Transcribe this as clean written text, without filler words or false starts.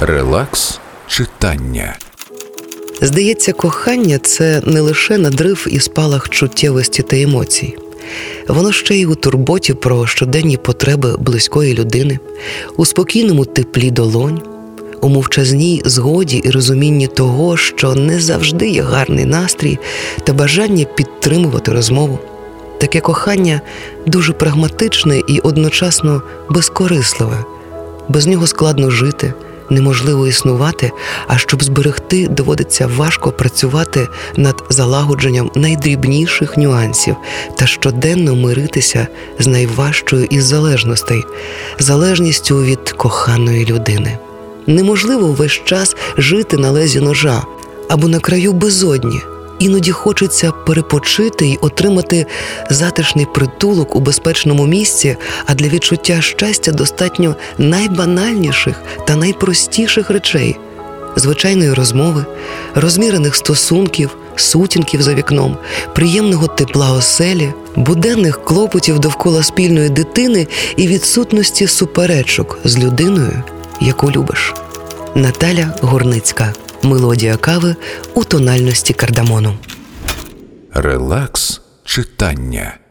Релакс читання. Здається, кохання – це не лише надрив і спалах чуттєвості та емоцій. Воно ще й у турботі про щоденні потреби близької людини, у спокійному теплі долонь, у мовчазній згоді і розумінні того, що не завжди є гарний настрій та бажання підтримувати розмову. Таке кохання дуже прагматичне і одночасно безкорисливе. Без нього складно жити, неможливо існувати, а щоб зберегти, доводиться важко працювати над залагодженням найдрібніших нюансів та щоденно миритися з найважчою із залежностей – залежністю від коханої людини. Неможливо весь час жити на лезі ножа або на краю безодні. Іноді хочеться перепочити й отримати затишний притулок у безпечному місці, а для відчуття щастя достатньо найбанальніших та найпростіших речей – звичайної розмови, розмірених стосунків, сутінків за вікном, приємного тепла оселі, буденних клопотів довкола спільної дитини і відсутності суперечок з людиною, яку любиш. Наталя Гурницька. Мелодія кави у тональності кардамону. Релакс читання.